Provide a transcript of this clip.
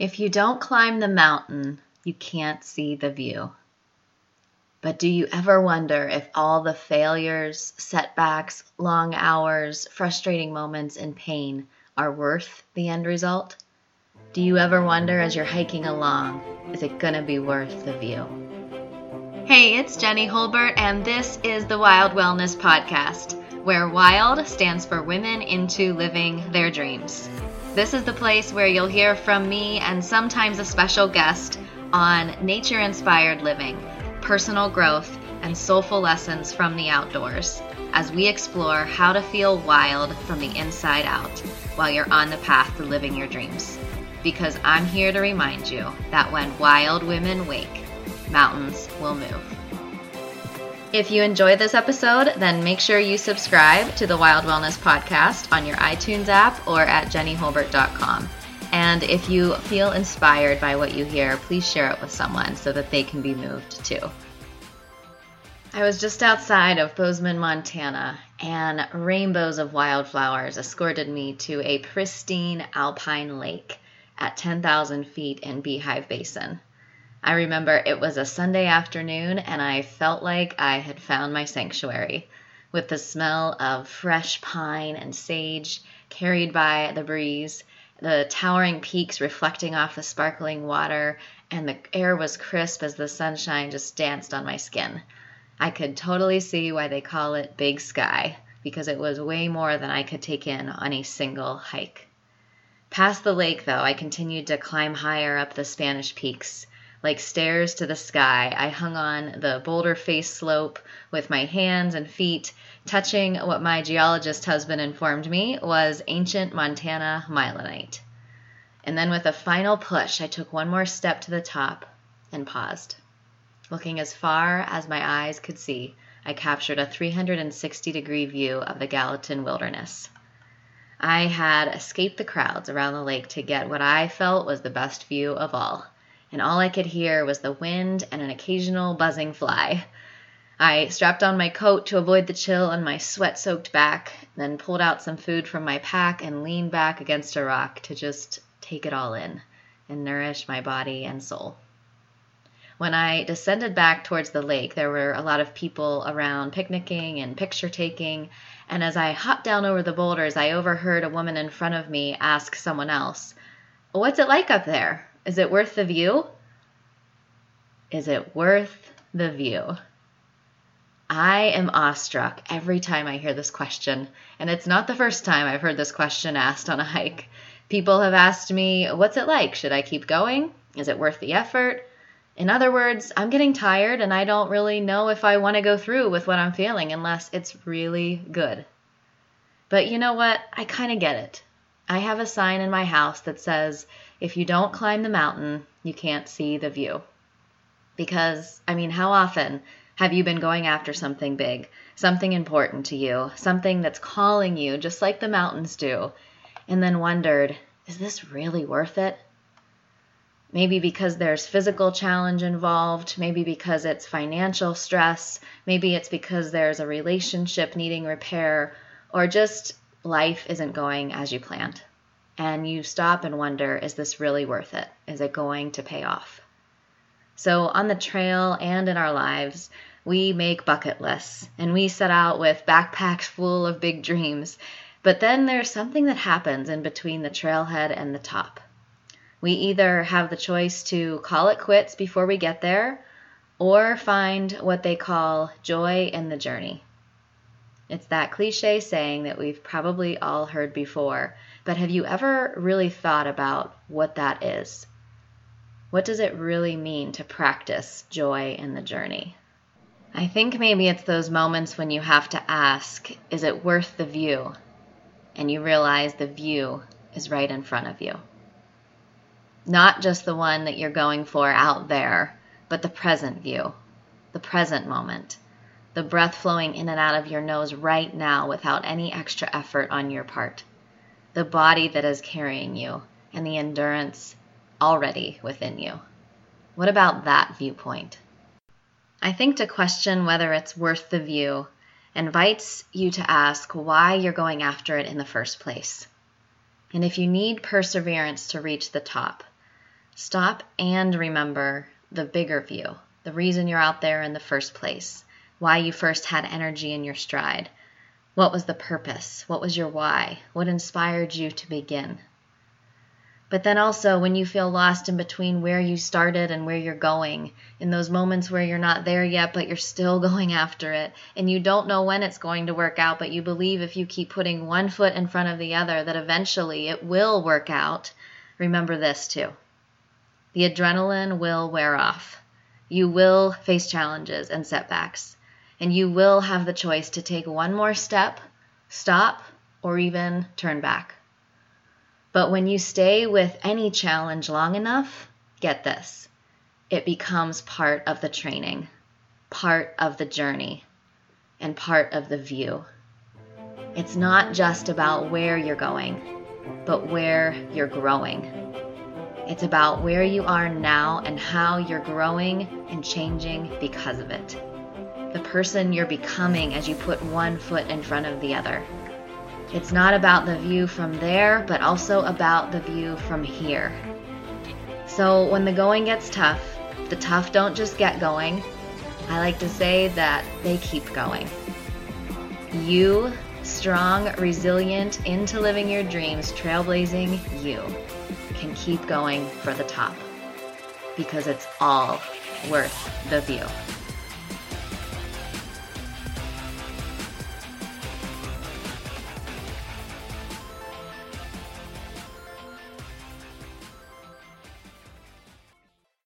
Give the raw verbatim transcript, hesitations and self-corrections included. If you don't climb the mountain, you can't see the view. But do you ever wonder if all the failures, setbacks, long hours, frustrating moments, and pain are worth the end result? Do you ever wonder as you're hiking along, is it gonna be worth the view? Hey, it's Jenny Holbert, and this is the Wild Wellness Podcast, where WILD stands for Women Into Living Their Dreams. This is the place where you'll hear from me and sometimes a special guest on nature-inspired living, personal growth, and soulful lessons from the outdoors as we explore how to feel wild from the inside out while you're on the path to living your dreams. Because I'm here to remind you that when wild women wake, mountains will move. If you enjoyed this episode, then make sure you subscribe to the Wild Wellness Podcast on your iTunes app or at jenny holbert dot com. And if you feel inspired by what you hear, please share it with someone so that they can be moved too. I was just outside of Bozeman, Montana, and rainbows of wildflowers escorted me to a pristine alpine lake at ten thousand feet in Beehive Basin. I remember it was a Sunday afternoon, and I felt like I had found my sanctuary, with the smell of fresh pine and sage carried by the breeze, the towering peaks reflecting off the sparkling water, and the air was crisp as the sunshine just danced on my skin. I could totally see why they call it Big Sky, because it was way more than I could take in on a single hike. Past the lake, though, I continued to climb higher up the Spanish Peaks. Like stairs to the sky, I hung on the boulder face slope with my hands and feet, touching what my geologist husband informed me was ancient Montana mylonite. And then with a final push, I took one more step to the top and paused. Looking as far as my eyes could see, I captured a three hundred sixty degree view of the Gallatin Wilderness. I had escaped the crowds around the lake to get what I felt was the best view of all. And all I could hear was the wind and an occasional buzzing fly. I strapped on my coat to avoid the chill on my sweat-soaked back, then pulled out some food from my pack and leaned back against a rock to just take it all in and nourish my body and soul. When I descended back towards the lake, there were a lot of people around picnicking and picture-taking, and as I hopped down over the boulders, I overheard a woman in front of me ask someone else, "What's it like up there? Is it worth the view? Is it worth the view?" I am awestruck every time I hear this question, and it's not the first time I've heard this question asked on a hike. People have asked me, "What's it like? Should I keep going? Is it worth the effort?" In other words, I'm getting tired and I don't really know if I want to go through with what I'm feeling unless it's really good. But you know what? I kind of get it. I have a sign in my house that says, "If you don't climb the mountain, you can't see the view." Because, I mean, how often have you been going after something big, something important to you, something that's calling you just like the mountains do, and then wondered, is this really worth it? Maybe because there's physical challenge involved, maybe because it's financial stress, maybe it's because there's a relationship needing repair, or just life isn't going as you planned. And you stop and wonder, is this really worth it? Is it going to pay off? So on the trail and in our lives, we make bucket lists and we set out with backpacks full of big dreams. But then there's something that happens in between the trailhead and the top. We either have the choice to call it quits before we get there or find what they call joy in the journey. It's that cliche saying that we've probably all heard before, but have you ever really thought about what that is? What does it really mean to practice joy in the journey? I think maybe it's those moments when you have to ask, is it worth the view? And you realize the view is right in front of you. Not just the one that you're going for out there, but the present view, the present moment. The breath flowing in and out of your nose right now without any extra effort on your part. The body that is carrying you and the endurance already within you. What about that viewpoint? I think to question whether it's worth the view invites you to ask why you're going after it in the first place. And if you need perseverance to reach the top, Stop and remember the bigger view, the reason you're out there in the first place, why you first had energy in your stride. What was the purpose? What was your why? What inspired you to begin? But then also, when you feel lost in between where you started and where you're going, in those moments where you're not there yet, but you're still going after it, and you don't know when it's going to work out, but you believe if you keep putting one foot in front of the other that eventually it will work out, remember this too. The adrenaline will wear off. You will face challenges and setbacks, and you will have the choice to take one more step, stop, or even turn back. But when you stay with any challenge long enough, get this, it becomes part of the training, part of the journey, and part of the view. It's not just about where you're going, but where you're growing. It's about where you are now and how you're growing and changing because of it. The person you're becoming as you put one foot in front of the other. It's not about the view from there, but also about the view from here. So when the going gets tough, the tough don't just get going. I like to say that they keep going. You, strong, resilient, into living your dreams, trailblazing you, can keep going for the top because it's all worth the view.